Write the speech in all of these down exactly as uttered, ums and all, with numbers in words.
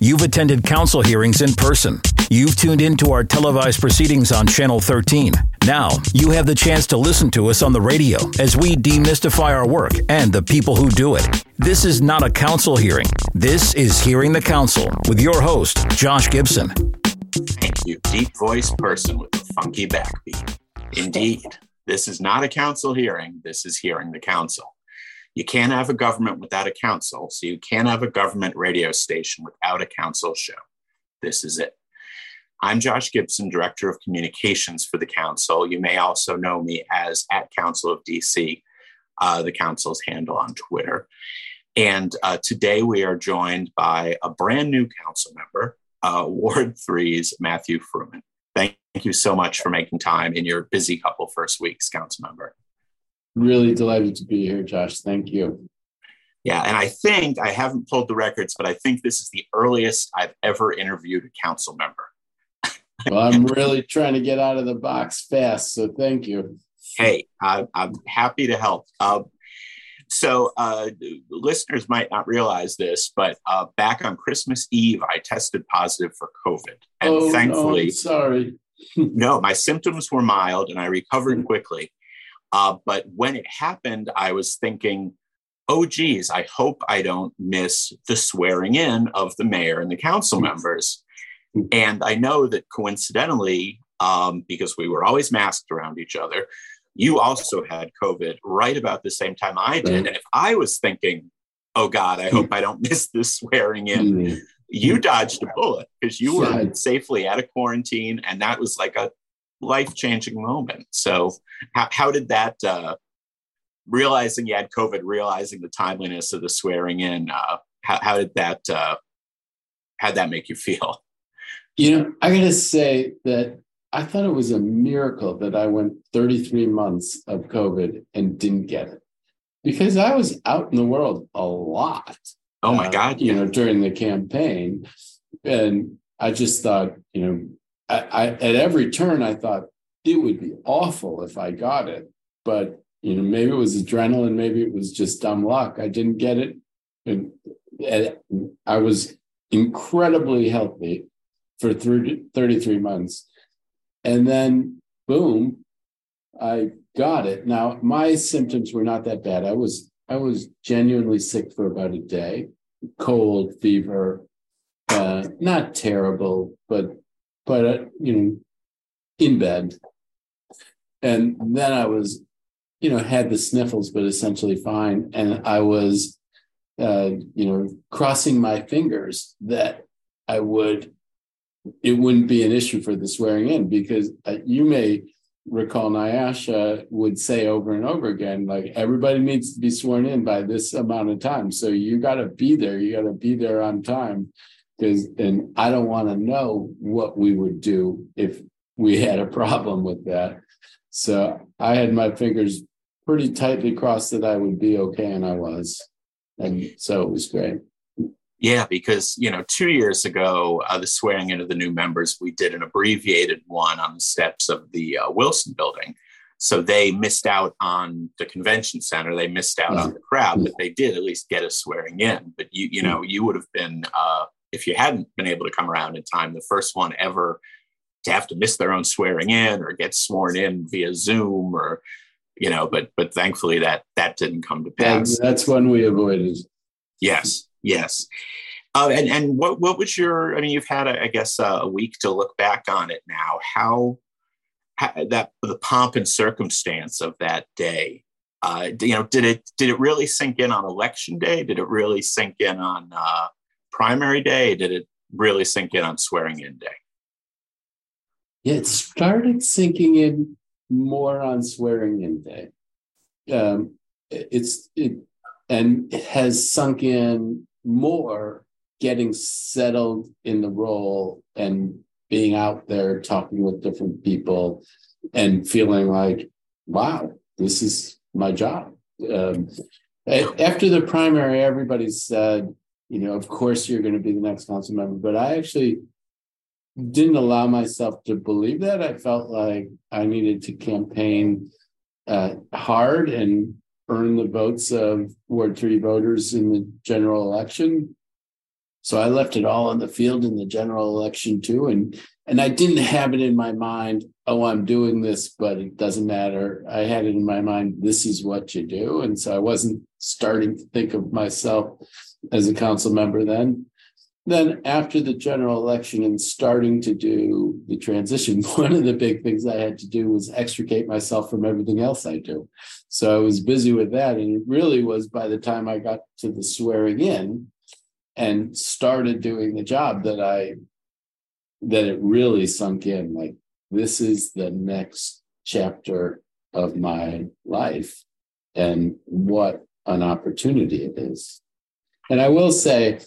You've attended council hearings in person. You've tuned into our televised proceedings on Channel thirteen. Now, you have the chance to listen to us on the radio as we demystify our work and the people who do it. This is not a council hearing. This is Hearing the Council with your host, Josh Gibson. Thank you, deep voiced person with a funky backbeat. Indeed, this is not a council hearing. This is Hearing the Council. You can't have a government without a council, so you can't have a government radio station without a council show. This is it. I'm Josh Gibson, Director of Communications for the Council. You may also know me as at Council of D C, uh, the Council's handle on Twitter. And uh, today we are joined by a brand new council member, uh, Ward three's Matthew Fruman. Thank you so much for making time in your busy couple first weeks, council member. Really delighted to be here, Josh. Thank you. Yeah, and I think, I haven't pulled the records, but I think this is the earliest I've ever interviewed a council member. Well, I'm really trying to get out of the box fast, so thank you. Hey, I, I'm happy to help. Uh, so uh, listeners might not realize this, but uh, back on Christmas Eve, I tested positive for COVID. And oh, thankfully, no, I'm sorry. No, my symptoms were mild and I recovered quickly. Uh, but when it happened, I was thinking, oh, geez, I hope I don't miss the swearing in of the mayor and the council members. And I know that coincidentally, um, because we were always masked around each other, you also had COVID right about the same time I did. And if I was thinking, oh, God, I hope I don't miss this swearing in, you dodged a bullet because you were safely out of quarantine. And that was like a life-changing moment. So how, how did that, uh, realizing you had COVID, realizing the timeliness of the swearing in, uh, how, how did that, uh, how'd that make you feel? You know, I got to say that I thought it was a miracle that I went thirty-three months of COVID and didn't get it because I was out in the world a lot. Oh my God. Uh, you yeah. know, during the campaign. And I just thought, you know, I, I, at every turn, I thought it would be awful if I got it, but you know, maybe it was adrenaline, maybe it was just dumb luck. I didn't get it, and, and I was incredibly healthy for thirty-three months, and then boom, I got it. Now my symptoms were not that bad. I was I was genuinely sick for about a day, cold, fever, uh, not terrible, but. But, uh, you know, in bed. And then I was, you know, had the sniffles, but essentially fine. And I was, uh, you know, crossing my fingers that I would, it wouldn't be an issue for the swearing in, because uh, you may recall Nyasha would say over and over again, like, everybody needs to be sworn in by this amount of time. So you got to be there. You got to be there on time. Because, and I don't want to know what we would do if we had a problem with that. So I had my fingers pretty tightly crossed that I would be okay, and I was. And so it was great. Yeah, because, you know, two years ago, uh, the swearing in of the new members, we did an abbreviated one on the steps of the uh, Wilson building. So they missed out on the convention center. They missed out on the crowd, but they did at least get a swearing in. But, you you know, you would have been... Uh, if you hadn't been able to come around in time, the first one ever to have to miss their own swearing in or get sworn in via Zoom or, you know, but but thankfully that that didn't come to pass. That's one we avoided. Yes, yes. Uh, and and what what was your, I mean, you've had, a, I guess, uh, a week to look back on it now. How, how that the pomp and circumstance of that day, uh, you know, did it, did it really sink in on election day? Did it really sink in on, uh, primary day? Did it really sink in on swearing in day? Yeah, it started sinking in more on swearing in day. Um, it's it, and it has sunk in more getting settled in the role and being out there talking with different people and feeling like, wow, this is my job. Um, after the primary, everybody said, you know, of course, you're going to be the next council member. But I actually didn't allow myself to believe that. I felt like I needed to campaign uh, hard and earn the votes of Ward three voters in the general election. So I left it all on the field in the general election too. And, and I didn't have it in my mind, oh, I'm doing this, but it doesn't matter. I had it in my mind, this is what you do. And so I wasn't starting to think of myself as a council member then. Then after the general election and starting to do the transition, one of the big things I had to do was extricate myself from everything else I do. So I was busy with that. And it really was by the time I got to the swearing in and started doing the job that I, that it really sunk in, like, this is the next chapter of my life and what an opportunity it is. And I will say,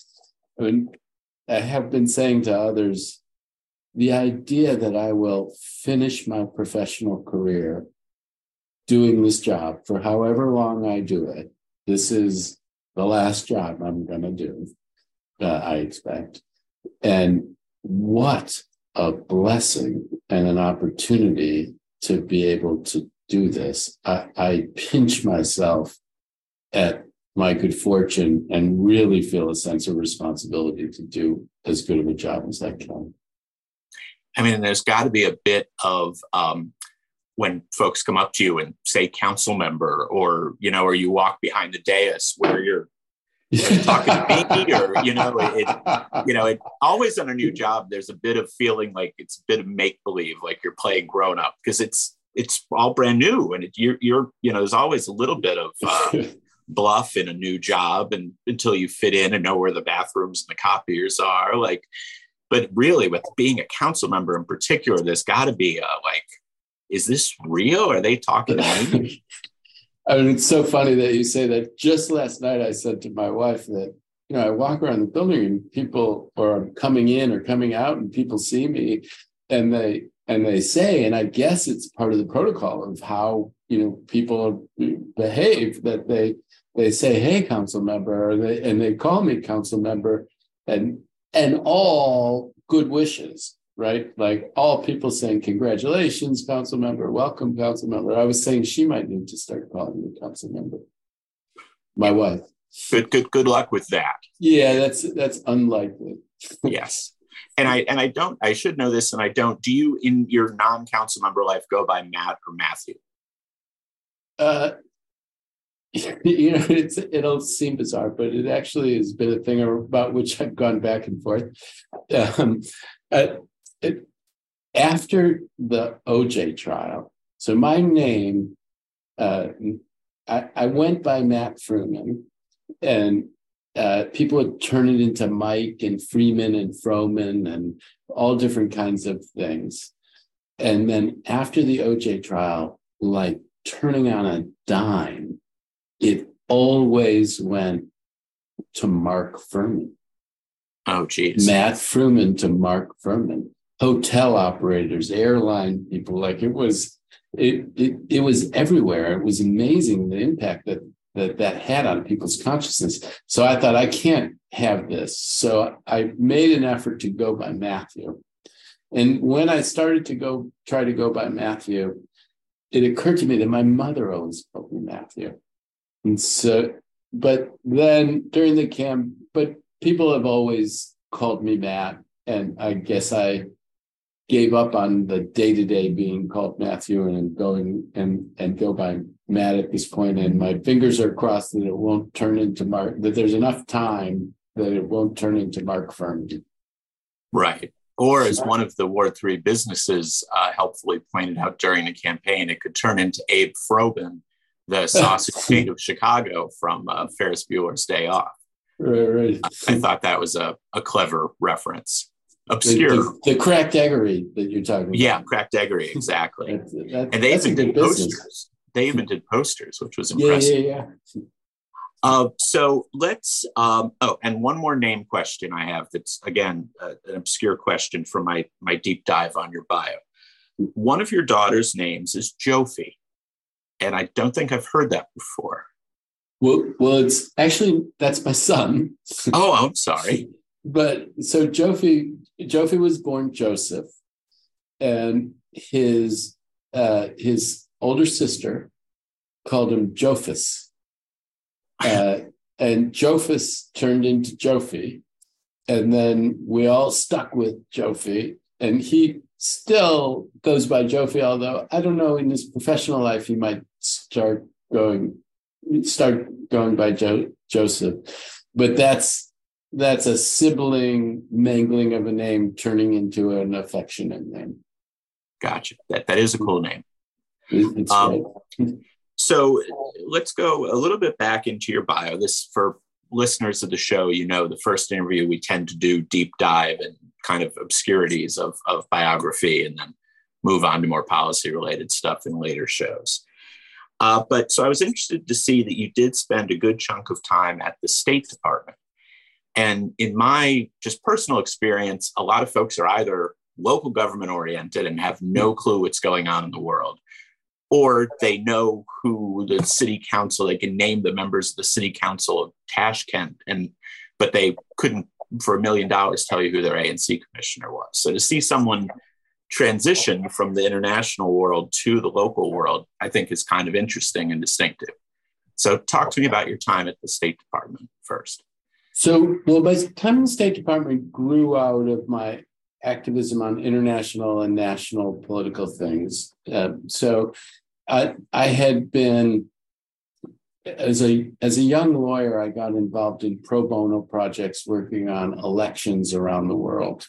I mean, I have been saying to others, the idea that I will finish my professional career doing this job for however long I do it, this is the last job I'm going to do, uh, I expect. And what a blessing and an opportunity to be able to do this. I, I pinch myself at my good fortune and really feel a sense of responsibility to do as good of a job as I can. I mean, there's got to be a bit of um, when folks come up to you and say council member, or, you know, or you walk behind the dais where you're, where you're talking to me, or, you know, it, you know, it always on a new job, there's a bit of feeling like it's a bit of make-believe, like you're playing grown up, because it's, it's all brand new. And it, you're, you're, you know, there's always a little bit of, uh, bluff in a new job, and until you fit in and know where the bathrooms and the copiers are, like, but really with being a council member in particular, there's got to be a, like, is this real? Are they talking to me? I mean, it's so funny that you say that. Just last night, I said to my wife that, you know, I walk around the building and people are coming in or coming out and people see me and they, and they say, and I guess it's part of the protocol of how, you know, people behave, that they, they say, hey, council member, or they, and they call me council member, and and all good wishes, right? Like all people saying, congratulations, council member, welcome, council member. I was saying she might need to start calling me council member, my wife. Good, good, good luck with that. Yeah, that's that's unlikely. Yes. And I and I don't, I should know this, and I don't. Do you, in your non-council member life, go by Matt or Matthew? Uh You know, it's, it'll seem bizarre, but it actually has been a thing about which I've gone back and forth. Um, uh, it, after the O J trial, so my name, uh, I, I went by Matt Fruman, and uh, people would turn it into Mike and Freeman and Froman and all different kinds of things. And then after the O J trial, like turning on a dime, it always went to Mark Fruman. Oh, geez. Matt Fruman to Mark Fruman. Hotel operators, airline people, like it was, it, it it was everywhere. It was amazing the impact that that that had on people's consciousness. So I thought, I can't have this. So I made an effort to go by Matthew. And when I started to go try to go by Matthew, it occurred to me that my mother always called me Matthew. And so, but then during the camp, but people have always called me Matt, and I guess I gave up on the day-to-day being called Matthew and going and, and go by Matt at this point, and my fingers are crossed that it won't turn into Mark, that there's enough time that it won't turn into Mark Furman. Right. Or as one of the Ward three businesses uh, helpfully pointed out during the campaign, it could turn into Abe Froben, the sausage king of Chicago from uh, Ferris Bueller's Day Off. Right, right. I, I thought that was a, a clever reference. Obscure. The, the, the crackdaggery that you're talking about. Yeah, crackdaggery, exactly. that's, that's, and they even did business. posters. They even did posters, which was impressive. Yeah, yeah, yeah. Uh, so let's, um, oh, and one more name question I have that's, again, uh, an obscure question from my, my deep dive on your bio. One of your daughter's names is Jophie. And I don't think I've heard that before. Well, well, it's actually, that's my son. Oh, I'm sorry. But so Jophie, Jophie was born Joseph, and his uh, his older sister called him Jophis, uh, and Jophis turned into Jophie, And then we all stuck with Jophie. And he still goes by Jophie, although I don't know, in his professional life, he might start going start going by jo- Joseph. But that's that's a sibling mangling of a name turning into an affectionate name. Gotcha. That that is a cool name. It's um, right. So let's go a little bit back into your bio. This, for listeners of the show, you know, the first interview we tend to do deep dive and kind of obscurities of, of biography, and then move on to more policy related stuff in later shows. Uh, but so I was interested to see that you did spend a good chunk of time at the State Department. And in my just personal experience, a lot of folks are either local government oriented and have no clue what's going on in the world, or they know who the city council, they can name the members of the city council of Tashkent, and but they couldn't for a million dollars tell you who their A N C commissioner was. So to see someone transition from the international world to the local world, I think is kind of interesting and distinctive. So talk to me about your time at the State Department first. So, well, by the time the State Department grew out of my activism on international and national political things. Uh, so I, I had been, as a as a young lawyer, I got involved in pro bono projects working on elections around the world.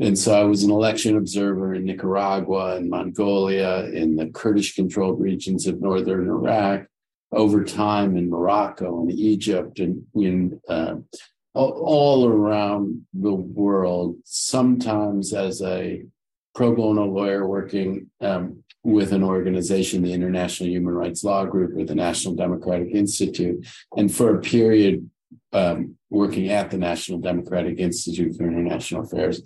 And so I was an election observer in Nicaragua and Mongolia, in the Kurdish-controlled regions of northern Iraq, over time in Morocco and Egypt, and in uh, all around the world, sometimes as a pro bono lawyer working um, with an organization, the International Human Rights Law Group or the National Democratic Institute, and for a period um, working at the National Democratic Institute for International Affairs.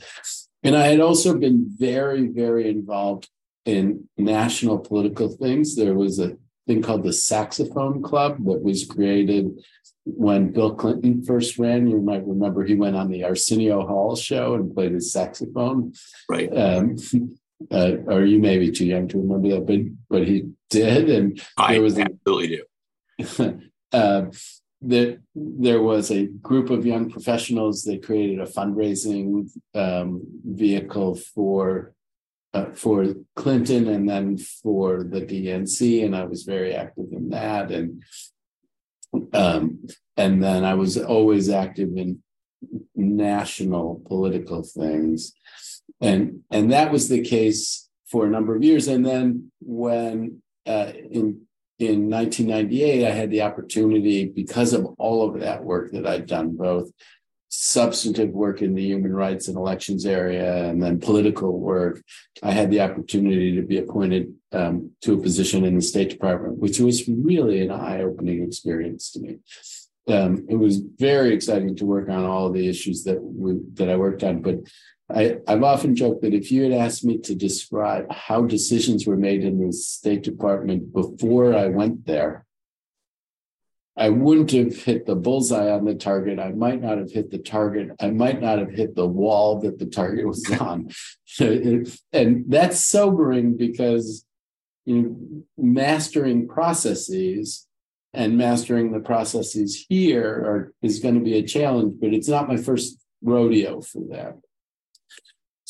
And I had also been very, very involved in national political things. There was a thing called the Saxophone Club that was created when Bill Clinton first ran. You might remember he went on the Arsenio Hall show and played his saxophone. Right. Um, uh, or you may be too young to remember that, but but he did. And I there was absolutely a, do. uh, there, there was a group of young professionals that created a fundraising um, vehicle for uh, for Clinton and then for the D N C, and I was very active in that. And Um, and then I was always active in national political things. And, and that was the case for a number of years. And then when uh, in, in nineteen ninety-eight, I had the opportunity, because of all of that work that I'd done, both substantive work in the human rights and elections area and then political work, I had the opportunity to be appointed um, to a position in the State Department, which was really an eye-opening experience to me. Um, it was very exciting to work on all the issues that we, that I worked on, but I, I've often joked that if you had asked me to describe how decisions were made in the State Department before I went there, I wouldn't have hit the bullseye on the target. I might not have hit the target. I might not have hit the wall that the target was on. And that's sobering because, you know, mastering processes and mastering the processes here are, is going to be a challenge, but it's not my first rodeo for that.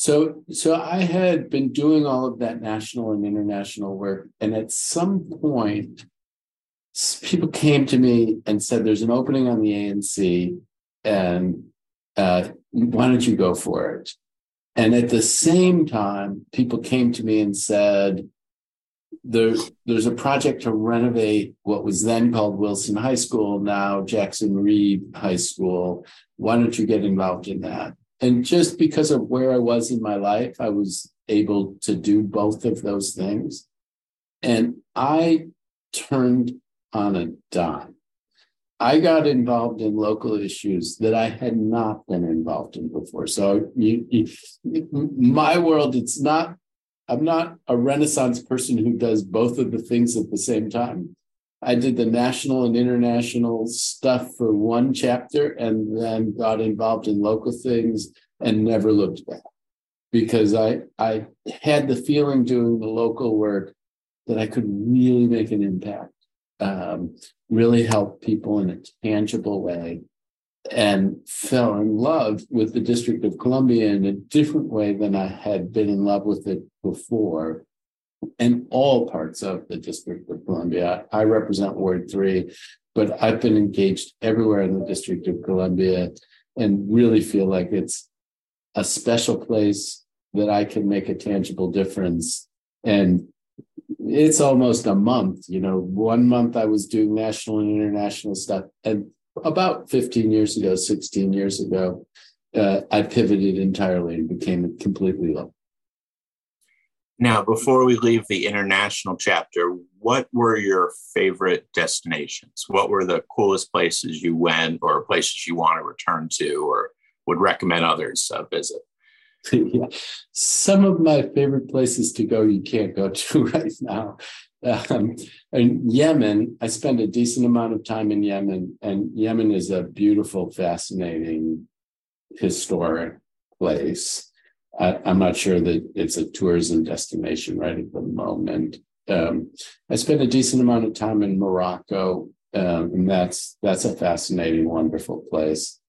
So, so I had been doing all of that national and international work. And at some point, people came to me and said, there's an opening on the A N C, and uh, why don't you go for it? And at the same time, people came to me and said, there's, there's a project to renovate what was then called Wilson High School, now Jackson Reed High School. Why don't you get involved in that? And just because of where I was in my life, I was able to do both of those things. And I turned on a dime. I got involved in local issues that I had not been involved in before. So you, you, my world, it's not, I'm not a Renaissance person who does both of the things at the same time. I did the national and international stuff for one chapter and then got involved in local things and never looked back, because I, I had the feeling doing the local work that I could really make an impact. Um, really help people in a tangible way. and fell in love with the District of Columbia in a different way than I had been in love with it before, in all parts of the District of Columbia. I represent Ward three, but I've been engaged everywhere in the District of Columbia and really feel like it's a special place that I can make a tangible difference. And it's almost a month, you know, one month I was doing national and international stuff. And about fifteen years ago, sixteen years ago, uh, I pivoted entirely and became completely local. Now, before we leave the international chapter, what were your favorite destinations? What were the coolest places you went, or places you want to return to, or would recommend others uh, visit? Yeah. Some of my favorite places to go you can't go to right now. Um, and Yemen, I spent a decent amount of time in Yemen, and Yemen is a beautiful, fascinating, historic place. I, I'm not sure that it's a tourism destination right at the moment. Um, I spent a decent amount of time in Morocco, um, and that's that's a fascinating, wonderful place.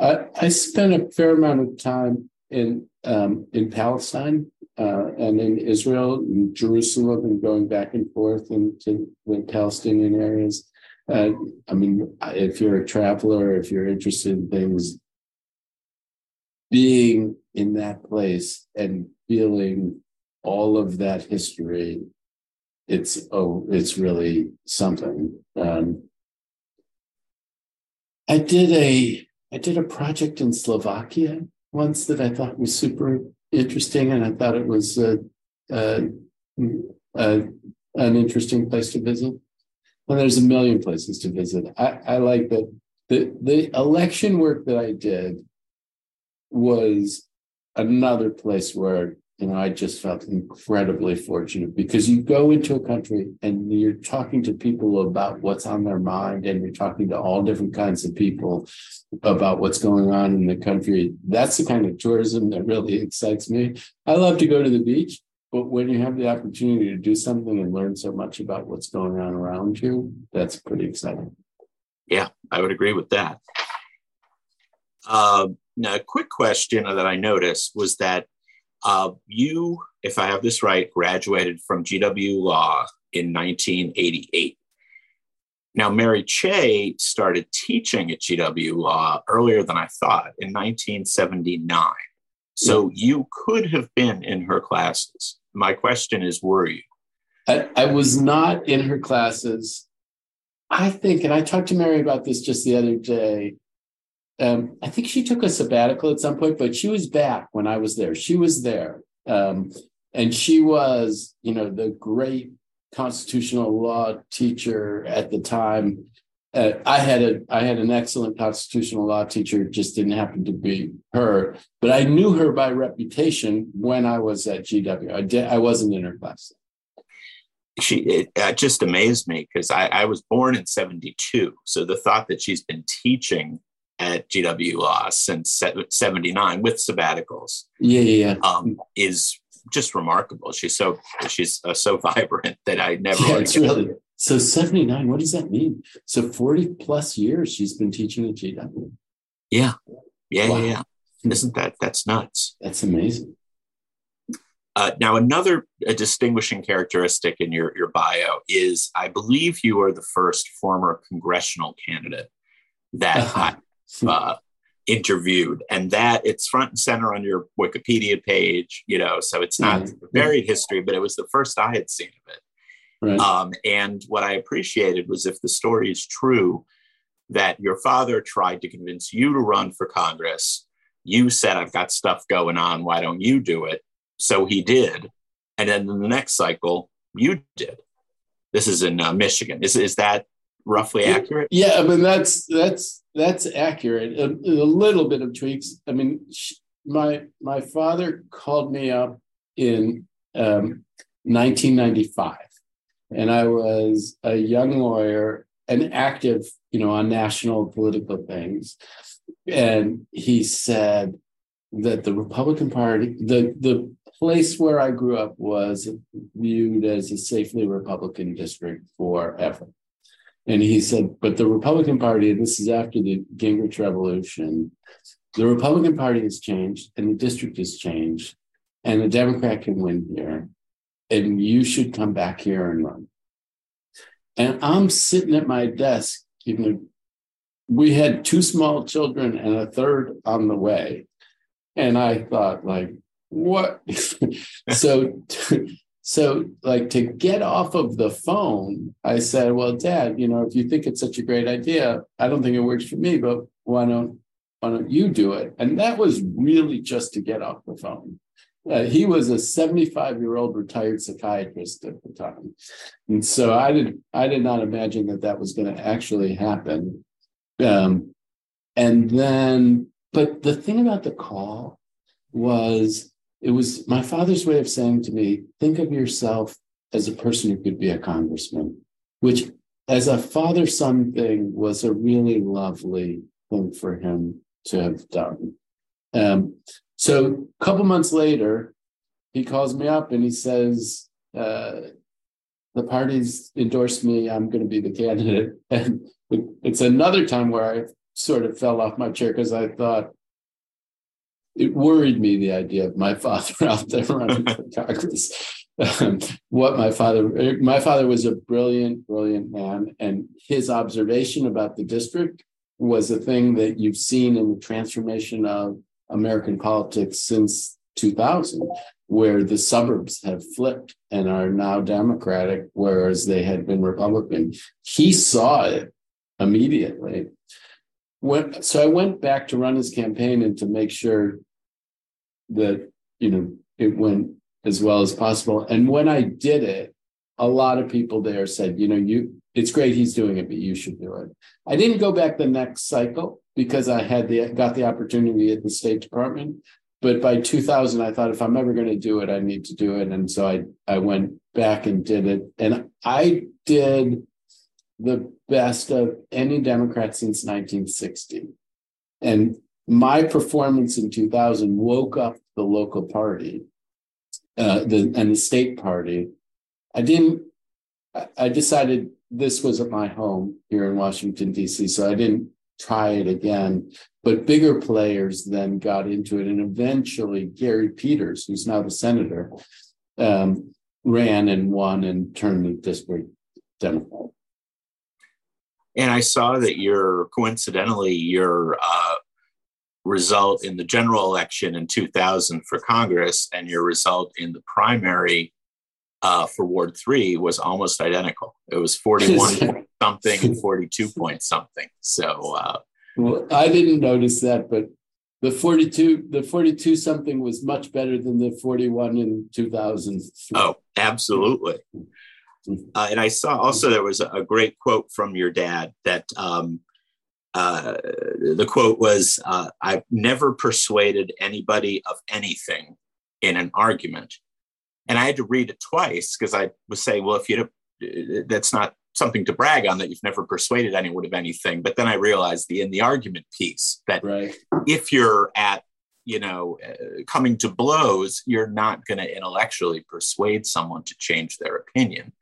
I, I spent a fair amount of time in um, in Palestine uh, and in Israel, in Jerusalem, and going back and forth into the Palestinian areas. Uh, I mean, if you're a traveler, if you're interested in things, being in that place and feeling all of that history, it's oh, it's really something. Um, I did a I did a project in Slovakia once that I thought was super interesting, and I thought it was uh, uh, uh, an interesting place to visit. Well, there's a million places to visit. I, I like that the the election work that I did was another place where, you know, I just felt incredibly fortunate, because you go into a country and you're talking to people about what's on their mind, and you're talking to all different kinds of people about what's going on in the country. That's the kind of tourism that really excites me. I love to go to the beach, but when you have the opportunity to do something and learn so much about what's going on around you, that's pretty exciting. Yeah, I would agree with that. Um, Now, a quick question that I noticed was that uh, you, if I have this right, graduated from G W Law in nineteen eighty-eight. Now, Mary Che started teaching at G W Law earlier than I thought, in nineteen seventy-nine. So you could have been in her classes. My question is, were you? I, I was not in her classes. I think, and I talked to Mary about this just the other day, Um, I think she took a sabbatical at some point, but she was back when I was there. She was there. Um, and she was, you know, the great constitutional law teacher at the time. Uh, I had a, I had an excellent constitutional law teacher, just didn't happen to be her, but I knew her by reputation when I was at G W. I did, I wasn't in her class. She it, it just amazed me, because I, I was born in seventy-two. So the thought that she's been teaching at G W Law since seventy-nine with sabbaticals, yeah, yeah, yeah. Um, is just remarkable. She's so she's uh, so vibrant that I never. Yeah, it's really, so seventy-nine. What does that mean? So forty plus years she's been teaching at G W. Yeah, yeah, wow. yeah. Isn't that that's nuts? That's amazing. Uh, now, another a distinguishing characteristic in your your bio is, I believe, you are the first former congressional candidate that. Uh-huh. I, Uh, interviewed, and that it's front and center on your Wikipedia page, you know, so it's not mm-hmm. buried history, but it was the first I had seen of it. Right. Um, and what I appreciated was, if the story is true, that your father tried to convince you to run for Congress. You said, I've got stuff going on. Why don't you do it? So he did. And then in the next cycle, you did. This is in uh, Michigan. Is, is that roughly accurate? Yeah, I mean, that's, that's, That's accurate. A, a little bit of tweaks. I mean, she, my my father called me up in um, nineteen ninety-five, and I was a young lawyer and active, you know, on national political things. And he said that the Republican Party, the the place where I grew up, was viewed as a safely Republican district forever. And he said, but the Republican Party, and this is after the Gingrich Revolution, the Republican Party has changed and the district has changed and the Democrat can win here and you should come back here and run. And I'm sitting at my desk, you know, we had two small children and a third on the way. And I thought, like, what? so, so like to get off of the phone, I said, well, Dad, you know, if you think it's such a great idea, I don't think it works for me, but why don't, why don't you do it? And that was really just to get off the phone. Uh, he was a seventy-five-year-old retired psychiatrist at the time. And so I did, I did not imagine that that was going to actually happen. Um, and then, but the thing about the call was, it was my father's way of saying to me, think of yourself as a person who could be a congressman, which as a father-son thing was a really lovely thing for him to have done. Um, so a couple months later, he calls me up and he says, uh, the party's endorsed me, I'm going to be the candidate. And it's another time where I sort of fell off my chair because I thought it worried me, the idea of my father out there running for Congress. Um, what my father, my father was a brilliant, brilliant man. And his observation about the district was a thing that you've seen in the transformation of American politics since two thousand, where the suburbs have flipped and are now Democratic, whereas they had been Republican. He saw it immediately. When, so I went back to run his campaign and to make sure that, you know, it went as well as possible. And when I did it, a lot of people there said, you know, you it's great he's doing it, but you should do it. I didn't go back the next cycle because I had the got the opportunity at the State Department. But by two thousand, I thought if I'm ever going to do it, I need to do it. And so I, I went back and did it. And I did the best of any Democrat since nineteen sixty. And my performance in two thousand woke up the local party uh, the, and the state party. I didn't, I decided this was at my home here in Washington, D C, so I didn't try it again. But bigger players then got into it. And eventually Gary Peters, who's now the senator, um, ran and won and turned the district Democrat. And I saw that your, coincidentally, your uh, result in the general election in two thousand for Congress and your result in the primary uh, for Ward three was almost identical. It was forty-one point something and forty-two point something. So uh, well, I didn't notice that, but the forty-two, the forty-two something was much better than the forty-one in two thousand. Oh, absolutely. Uh, and I saw also there was a great quote from your dad that um, uh, the quote was, uh, I've never persuaded anybody of anything in an argument. And I had to read it twice because I was saying, well, if you don't, that's not something to brag on that you've never persuaded anyone of anything. But then I realized the in the argument piece that right. If you're at, you know, uh, coming to blows, you're not going to intellectually persuade someone to change their opinion.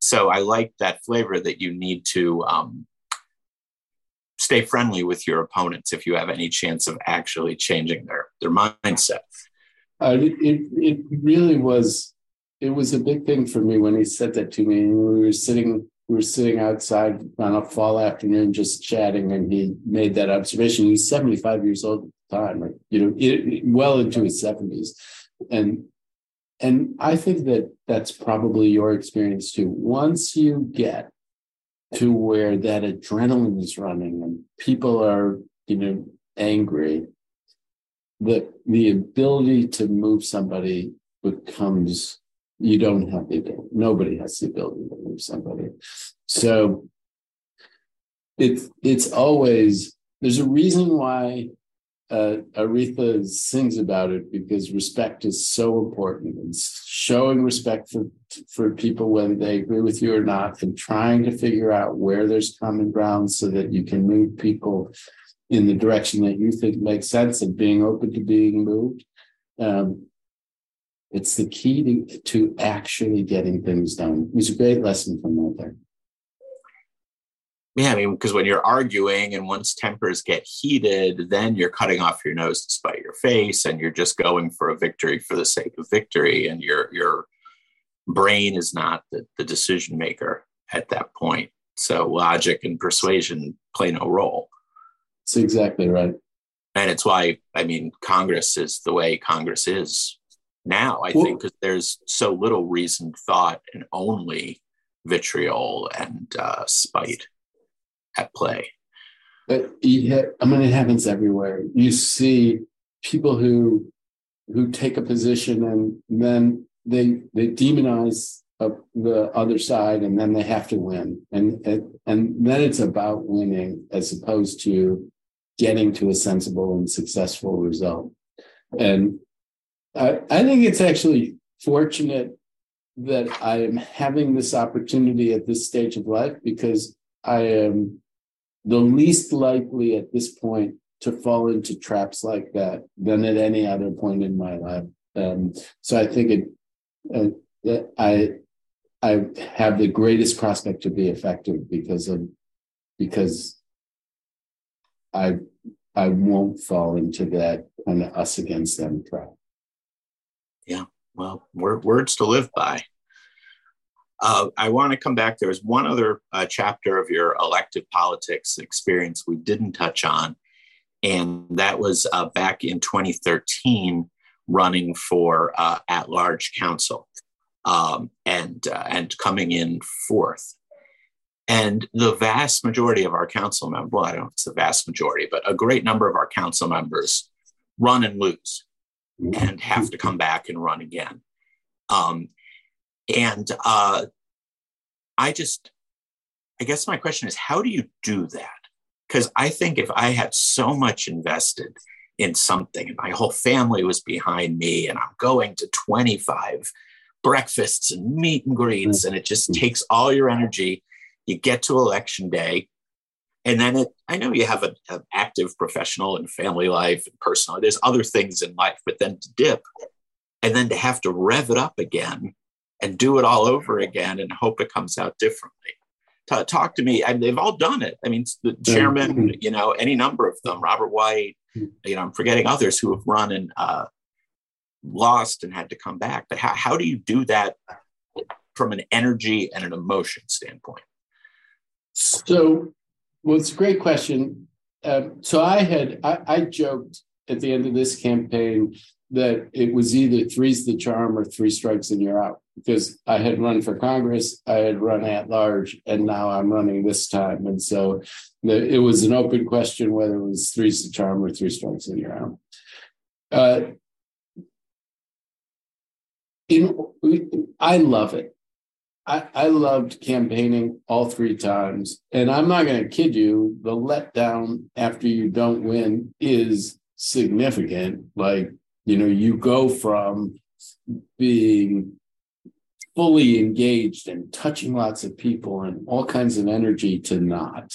So I like that flavor that you need to um, stay friendly with your opponents if you have any chance of actually changing their, their mindset. Uh, it, it really was, it was a big thing for me when he said that to me. We were sitting, we were sitting outside on a fall afternoon just chatting, and he made that observation. He's seventy-five years old at the time, like, you know, it, well into his seventies. And And I think that that's probably your experience too. Once you get to where that adrenaline is running and people are, you know, angry, the, the ability to move somebody becomes, you don't have the ability. Nobody has the ability to move somebody. So it's, it's always, there's a reason why Uh, Aretha sings about it, because respect is so important, and showing respect for, for people, whether they agree with you or not, and trying to figure out where there's common ground so that you can move people in the direction that you think makes sense, and being open to being moved. Um, it's the key to, to actually getting things done. It was a great lesson from my dad. yeah, I mean, because when you're arguing and once tempers get heated, then you're cutting off your nose to spite your face, and you're just going for a victory for the sake of victory, and your your brain is not the, the decision maker at that point. So logic and persuasion play no role. That's exactly right. And it's why, I mean, Congress is the way Congress is now, I well, think, because there's so little reasoned thought and only vitriol and uh, spite at play. But ha- I mean, it happens everywhere. You see people who who take a position and then they they demonize the other side, and then they have to win. And and then it's about winning as opposed to getting to a sensible and successful result. And I, I think it's actually fortunate that I am having this opportunity at this stage of life, because I am the least likely at this point to fall into traps like that than at any other point in my life. Um, so I think it, uh, that I I have the greatest prospect to be effective because of because I I won't fall into that kind of us against them trap. Yeah, well, word, words to live by. Uh, I want to come back. There was one other uh, chapter of your elective politics experience we didn't touch on, and that was uh, back in twenty thirteen, running for uh, at-large council um, and uh, and coming in fourth. And the vast majority of our council members, well, I don't know if it's the vast majority, but a great number of our council members run and lose and have to come back and run again. Um, and uh, I just, I guess my question is, how do you do that? Because I think if I had so much invested in something and my whole family was behind me and I'm going to twenty-five breakfasts and meet and greets, and it just takes all your energy. You get to election day, and then it, I know you have a, an active professional and family life and personal. There's other things in life, but then to dip and then to have to rev it up again and do it all over again and hope it comes out differently. T- talk to me. I mean, they've all done it. I mean, the chairman, you know, any number of them, Robert White, you know, I'm forgetting others who have run and uh, lost and had to come back. But how, how do you do that from an energy and an emotion standpoint? So, well, it's a great question. Um, so I had, I, I joked at the end of this campaign that it was either three's the charm or three strikes and you're out, because I had run for Congress, I had run at large, and now I'm running this time. And so the, it was an open question whether it was three's the charm or three strikes and you're out. Uh, in, I love it. I, I loved campaigning all three times. And I'm not going to kid you, the letdown after you don't win is significant. Like, you know, you go from being fully engaged and touching lots of people and all kinds of energy to not.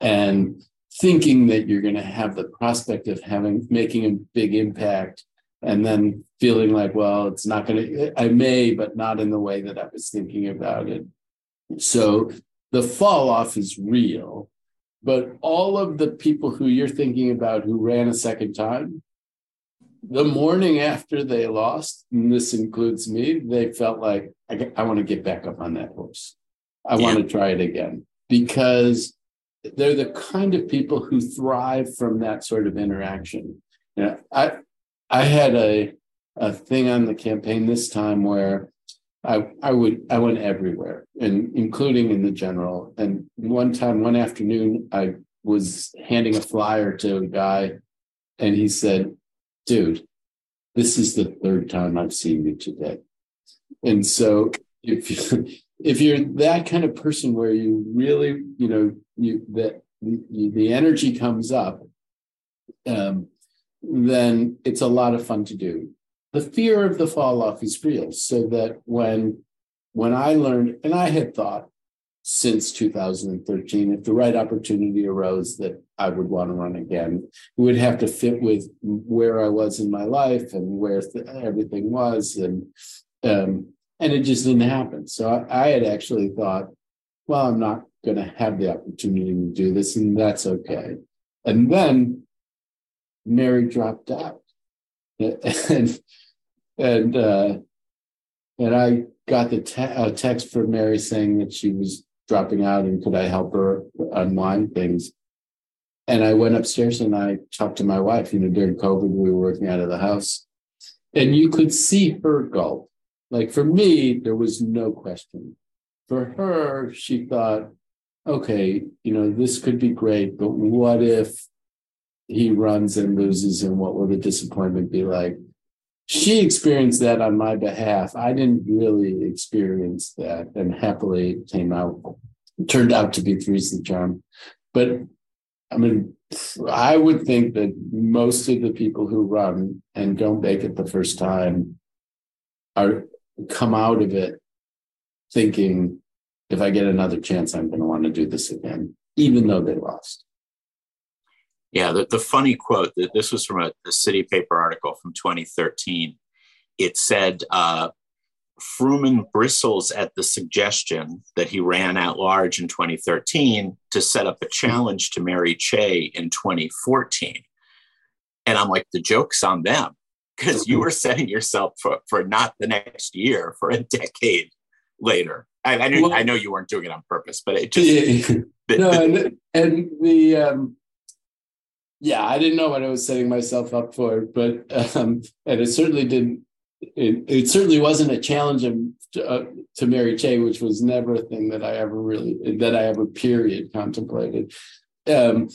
And thinking that you're going to have the prospect of having making a big impact, and then feeling like, well, it's not going to, I may, but not in the way that I was thinking about it. So the fall off is real, but all of the people who you're thinking about who ran a second time, the morning after they lost, and this includes me, they felt like, I, I want to get back up on that horse. I yeah. want to try it again, because they're the kind of people who thrive from that sort of interaction. You know, I, I had a a thing on the campaign this time where I I would I went everywhere, and including in the general. And one time, one afternoon, I was handing a flyer to a guy, and he said, "Dude, this is the third time I've seen you today." And so, if you, if you're that kind of person where you really, you know, you that the, the energy comes up, um. then it's a lot of fun to do. The fear of the fall off is real, so that when when I learned, and I had thought since two thousand thirteen, if the right opportunity arose that I would want to run again, it would have to fit with where I was in my life and where th- everything was, and um, and it just didn't happen. So I, I had actually thought, well, I'm not going to have the opportunity to do this, and that's okay. And then Mary dropped out, and and uh, and I got the te- a text from Mary saying that she was dropping out and could I help her unwind things. And I went upstairs and I talked to my wife. You know, during COVID, we were working out of the house, and you could see her gulp. Like for me, there was no question. For her, she thought, okay, you know, this could be great, but what if he runs and loses, and what will the disappointment be like? She experienced that on my behalf. I didn't really experience that, and happily it came out, it turned out to be Three's charm. But I mean, I would think that most of the people who run and don't make it the first time are come out of it thinking, if I get another chance, I'm going to want to do this again, even though they lost. Yeah, the, the funny quote, that this was from a, a city paper article from twenty thirteen. It said, uh, Fruman bristles at the suggestion that he ran at large in twenty thirteen to set up a challenge to Mary Che in twenty fourteen. And I'm like, the joke's on them, because you were setting yourself for, for not the next year, for a decade later. I, I, knew, well, I know you weren't doing it on purpose, but it just... Yeah, the, no, the, and, and the... Um, yeah, I didn't know what I was setting myself up for, but um, and it certainly didn't. It, it certainly wasn't a challenge to, uh, to Mary Che, which was never a thing that I ever really that I ever period contemplated. Um,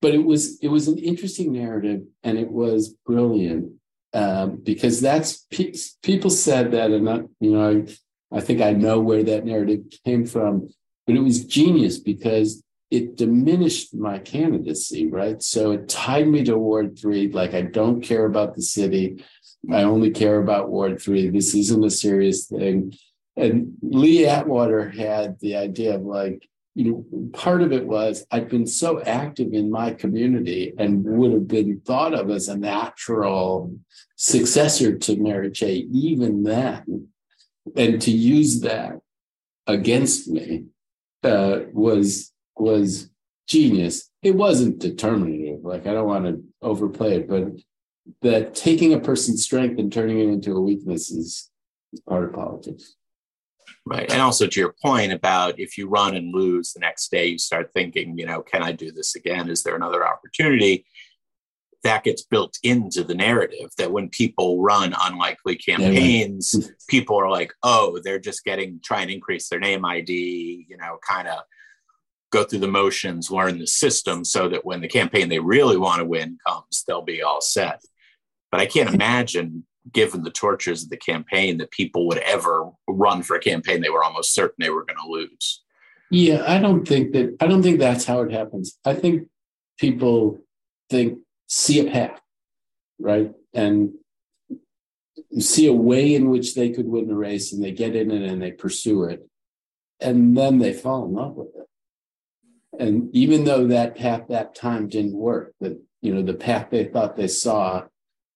but it was it was an interesting narrative, and it was brilliant um, because that's pe- people said that, and I, you know, I, I think I know where that narrative came from, but it was genius because it diminished my candidacy, right? So it tied me to Ward three. Like, I don't care about the city. I only care about Ward three. This isn't a serious thing. And Lee Atwater had the idea of, like, you know, part of it was I've been so active in my community and would have been thought of as a natural successor to Mary Che even then. And to use that against me uh, was... was genius. It wasn't determinative. Like, I don't want to overplay it, but that taking a person's strength and turning it into a weakness is, is part of politics. Right. And also to your point about if you run and lose the next day, you start thinking, you know, can I do this again? Is there another opportunity? That gets built into the narrative that when people run unlikely campaigns, yeah, right. People are like, oh, they're just getting, try and increase their name I D, you know, kind of go through the motions, learn the system so that when the campaign they really want to win comes, they'll be all set. But I can't imagine, given the tortures of the campaign, that people would ever run for a campaign they were almost certain they were going to lose. Yeah, I don't think that, I don't think that's how it happens. I think people think, see a path, right? And see a way in which they could win the race, and they get in it and they pursue it. And then they fall in love with it. And even though that path that time didn't work, that, you know, the path they thought they saw,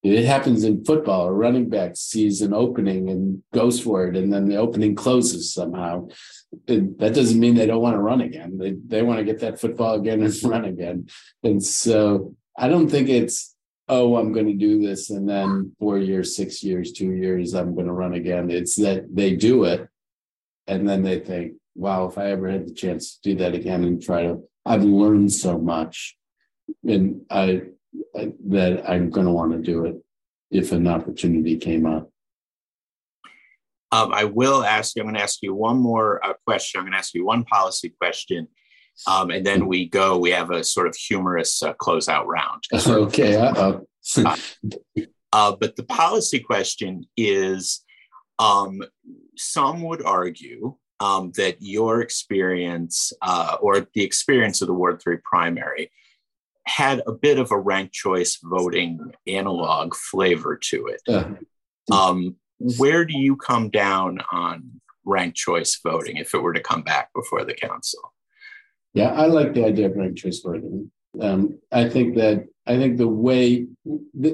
it happens in football. A running back sees an opening and goes for it, and then the opening closes somehow. It, that doesn't mean they don't want to run again. They they want to get that football again and run again. And so I don't think it's, oh, I'm going to do this, and then four years, six years, two years, I'm going to run again. It's that they do it, and then they think, wow, if I ever had the chance to do that again and try to, I've learned so much, and I, I that I'm going to want to do it if an opportunity came up. Um, I will ask you, I'm going to ask you one more uh, question. I'm going to ask you one policy question. Um, and then we go, we have a sort of humorous uh, closeout round. Okay. Uh-oh. uh, uh, but the policy question is, um, some would argue Um, that your experience uh, or the experience of the Ward three primary had a bit of a ranked choice voting analog flavor to it. Uh, um, where do you come down on ranked choice voting if it were to come back before the council? Yeah, I like the idea of ranked choice voting. Um, I think that I think the way the,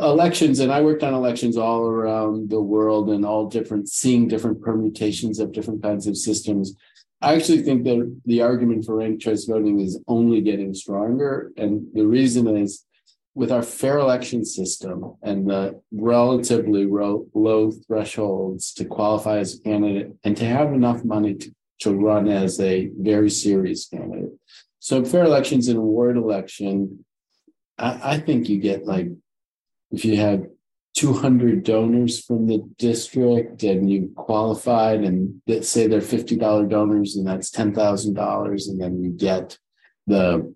elections, and I worked on elections all around the world and all different, seeing different permutations of different kinds of systems. I actually think that the argument for ranked choice voting is only getting stronger. And the reason is with our fair election system and the relatively low thresholds to qualify as a candidate and to have enough money to, to run as a very serious candidate. So fair elections and ward election, I, I think you get like, if you have two hundred donors from the district and you qualified and say they're fifty dollars donors and that's ten thousand dollars, and then you get the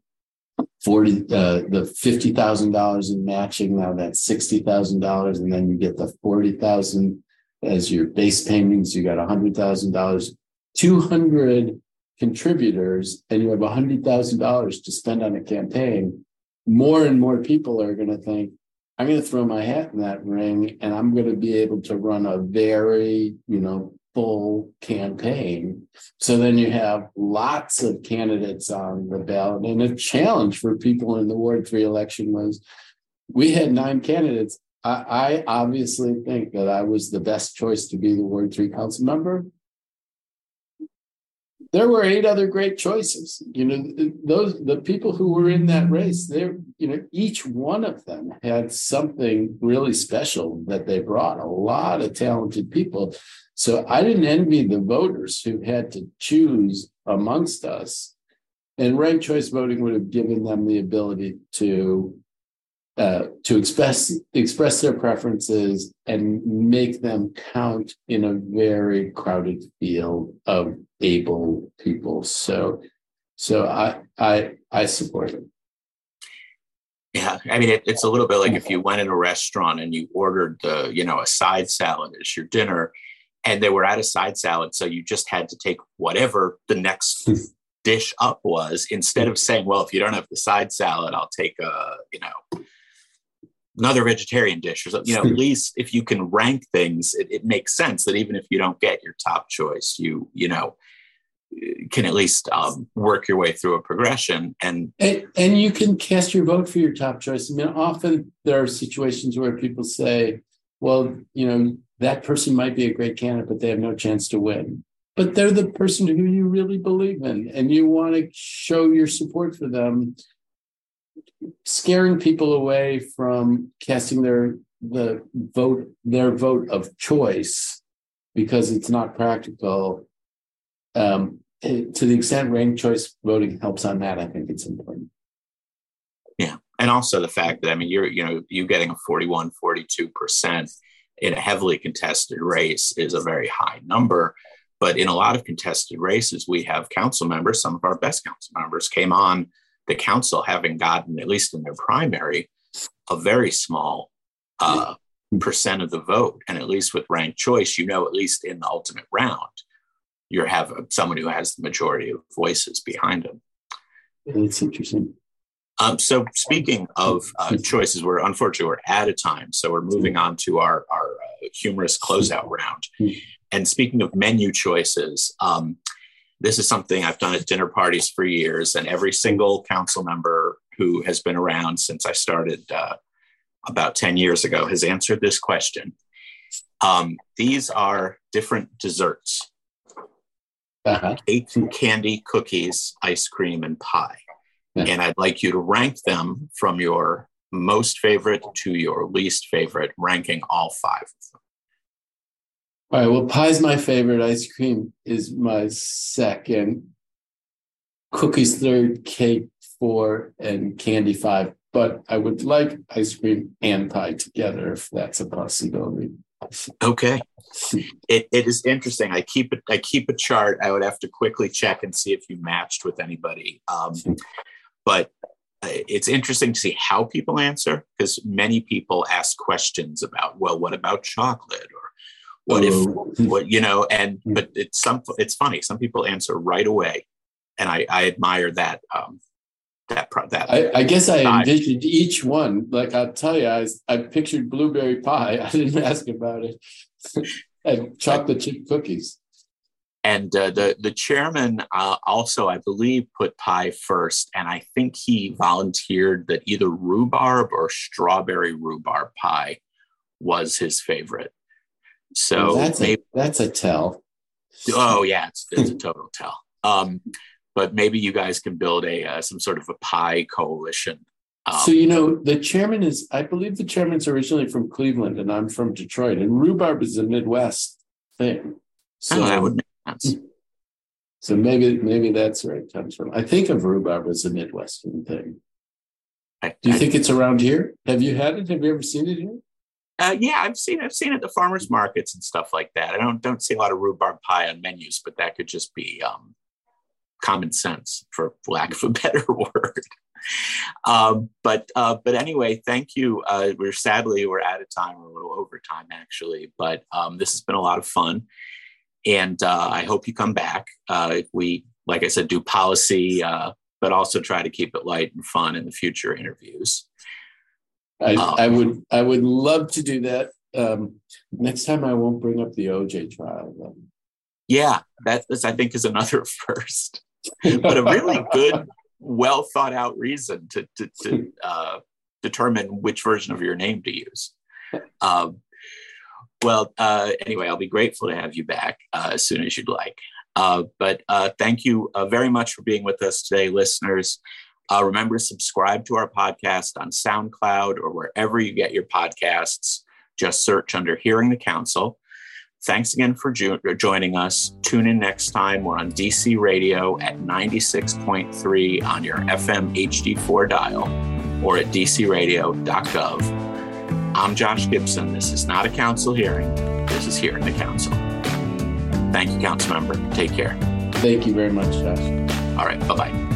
forty, uh, the fifty thousand dollars in matching, now that's sixty thousand dollars, and then you get the forty thousand dollars as your base payments, you got one hundred thousand dollars, two hundred contributors, and you have one hundred thousand dollars to spend on a campaign. More and more people are going to think, I'm going to throw my hat in that ring and I'm going to be able to run a very, you know, full campaign. So then you have lots of candidates on the ballot. And a challenge for people in the Ward three election was we had nine candidates. I, I obviously think that I was the best choice to be the Ward three council member. There were eight other great choices. You know, those the people who were in that race, they're, you know, each one of them had something really special that they brought, a lot of talented people. So I didn't envy the voters who had to choose amongst us. And ranked choice voting would have given them the ability to uh, to express express their preferences and make them count in a very crowded field of able people. So, so I, I, I support it. Yeah. I mean, it, it's a little bit like if you went in a restaurant and you ordered the, you know, a side salad as your dinner and they were out of side salad. So you just had to take whatever the next dish up was, instead of saying, well, if you don't have the side salad, I'll take a, you know, another vegetarian dish or something. You know, at least if you can rank things, it, it makes sense that even if you don't get your top choice, you, you know, can at least um, work your way through a progression. And, and and you can cast your vote for your top choice. I mean, often there are situations where people say, well, you know, that person might be a great candidate, but they have no chance to win. But they're the person who you really believe in, and you want to show your support for them. Scaring people away from casting their the vote, their vote of choice, because it's not practical. Um, to the extent ranked choice voting helps on that, I think it's important. Yeah. And also the fact that, I mean, you're, you know, you getting a forty-one, forty-two percent in a heavily contested race is a very high number, but in a lot of contested races, we have council members. Some of our best council members came on the council having gotten, at least in their primary, a very small uh, percent of the vote. And at least with ranked choice, you know, at least in the ultimate round, you have someone who has the majority of voices behind them. That's interesting. Um, so speaking of uh, choices, we're unfortunately we're out of time. So we're moving on to our, our uh, humorous closeout round. And speaking of menu choices, um, this is something I've done at dinner parties for years. And every single council member who has been around since I started uh, about ten years ago has answered this question. Um, these are different desserts. Uh-huh. Cake, candy, cookies, ice cream, and pie. Yeah. And I'd like you to rank them from your most favorite to your least favorite, ranking all five of them. All right, well, pie's my favorite. Ice cream is my second. Cookies third, cake four, and candy five. But I would like ice cream and pie together if that's a possibility. Okay. It it is interesting. I keep it. I keep a chart. I would have to quickly check and see if you matched with anybody. Um, but it's interesting to see how people answer, because many people ask questions about, well, what about chocolate, or what oh. if what you know? And but it's some. It's funny. Some people answer right away, and I, I admire that. Um, that that. I, I guess I envisioned each one. Like I'll tell you, I I pictured blueberry pie. I didn't ask about it. And chocolate chip cookies. And uh, the, the chairman uh, also, I believe, put pie first. And I think he volunteered that either rhubarb or strawberry rhubarb pie was his favorite. So well, that's, maybe, a, that's a tell. Oh, yeah, it's, it's a total tell. Um, but maybe you guys can build a uh, some sort of a pie coalition. Um, so, you know, the chairman is, I believe the chairman's originally from Cleveland and I'm from Detroit. And rhubarb is a Midwest thing. So that would make sense. So maybe maybe that's where it comes from. I think of rhubarb as a Midwestern thing. I, Do you I, think it's around here? Have you had it? Have you ever seen it here? Uh, yeah, I've seen I've seen it at the farmers markets and stuff like that. I don't don't see a lot of rhubarb pie on menus, but that could just be um, common sense, for lack of a better word. Um, but uh, but anyway, thank you. Uh, we're sadly we're out of time. We're a little over time actually, but um, this has been a lot of fun. And uh, I hope you come back. Uh, we, like I said, do policy, uh, but also try to keep it light and fun in the future interviews. I, um, I would I would love to do that. Um, next time I won't bring up the O J trial. Though. Yeah, that is, I think, is another first. But a really good, well thought out reason to, to, to uh, determine which version of your name to use. Um, Well, uh, anyway, I'll be grateful to have you back uh, as soon as you'd like. Uh, but uh, thank you uh, very much for being with us today, listeners. Uh, remember to subscribe to our podcast on SoundCloud or wherever you get your podcasts. Just search under Hearing the Council. Thanks again for ju- joining us. Tune in next time. We're on D C Radio at ninety-six point three on your F M H D four dial or at d c radio dot gov. I'm Josh Gibson. This is not a council hearing. This is Hearing the Council. Thank you, council member. Take care. Thank you very much, Josh. All right. Bye-bye.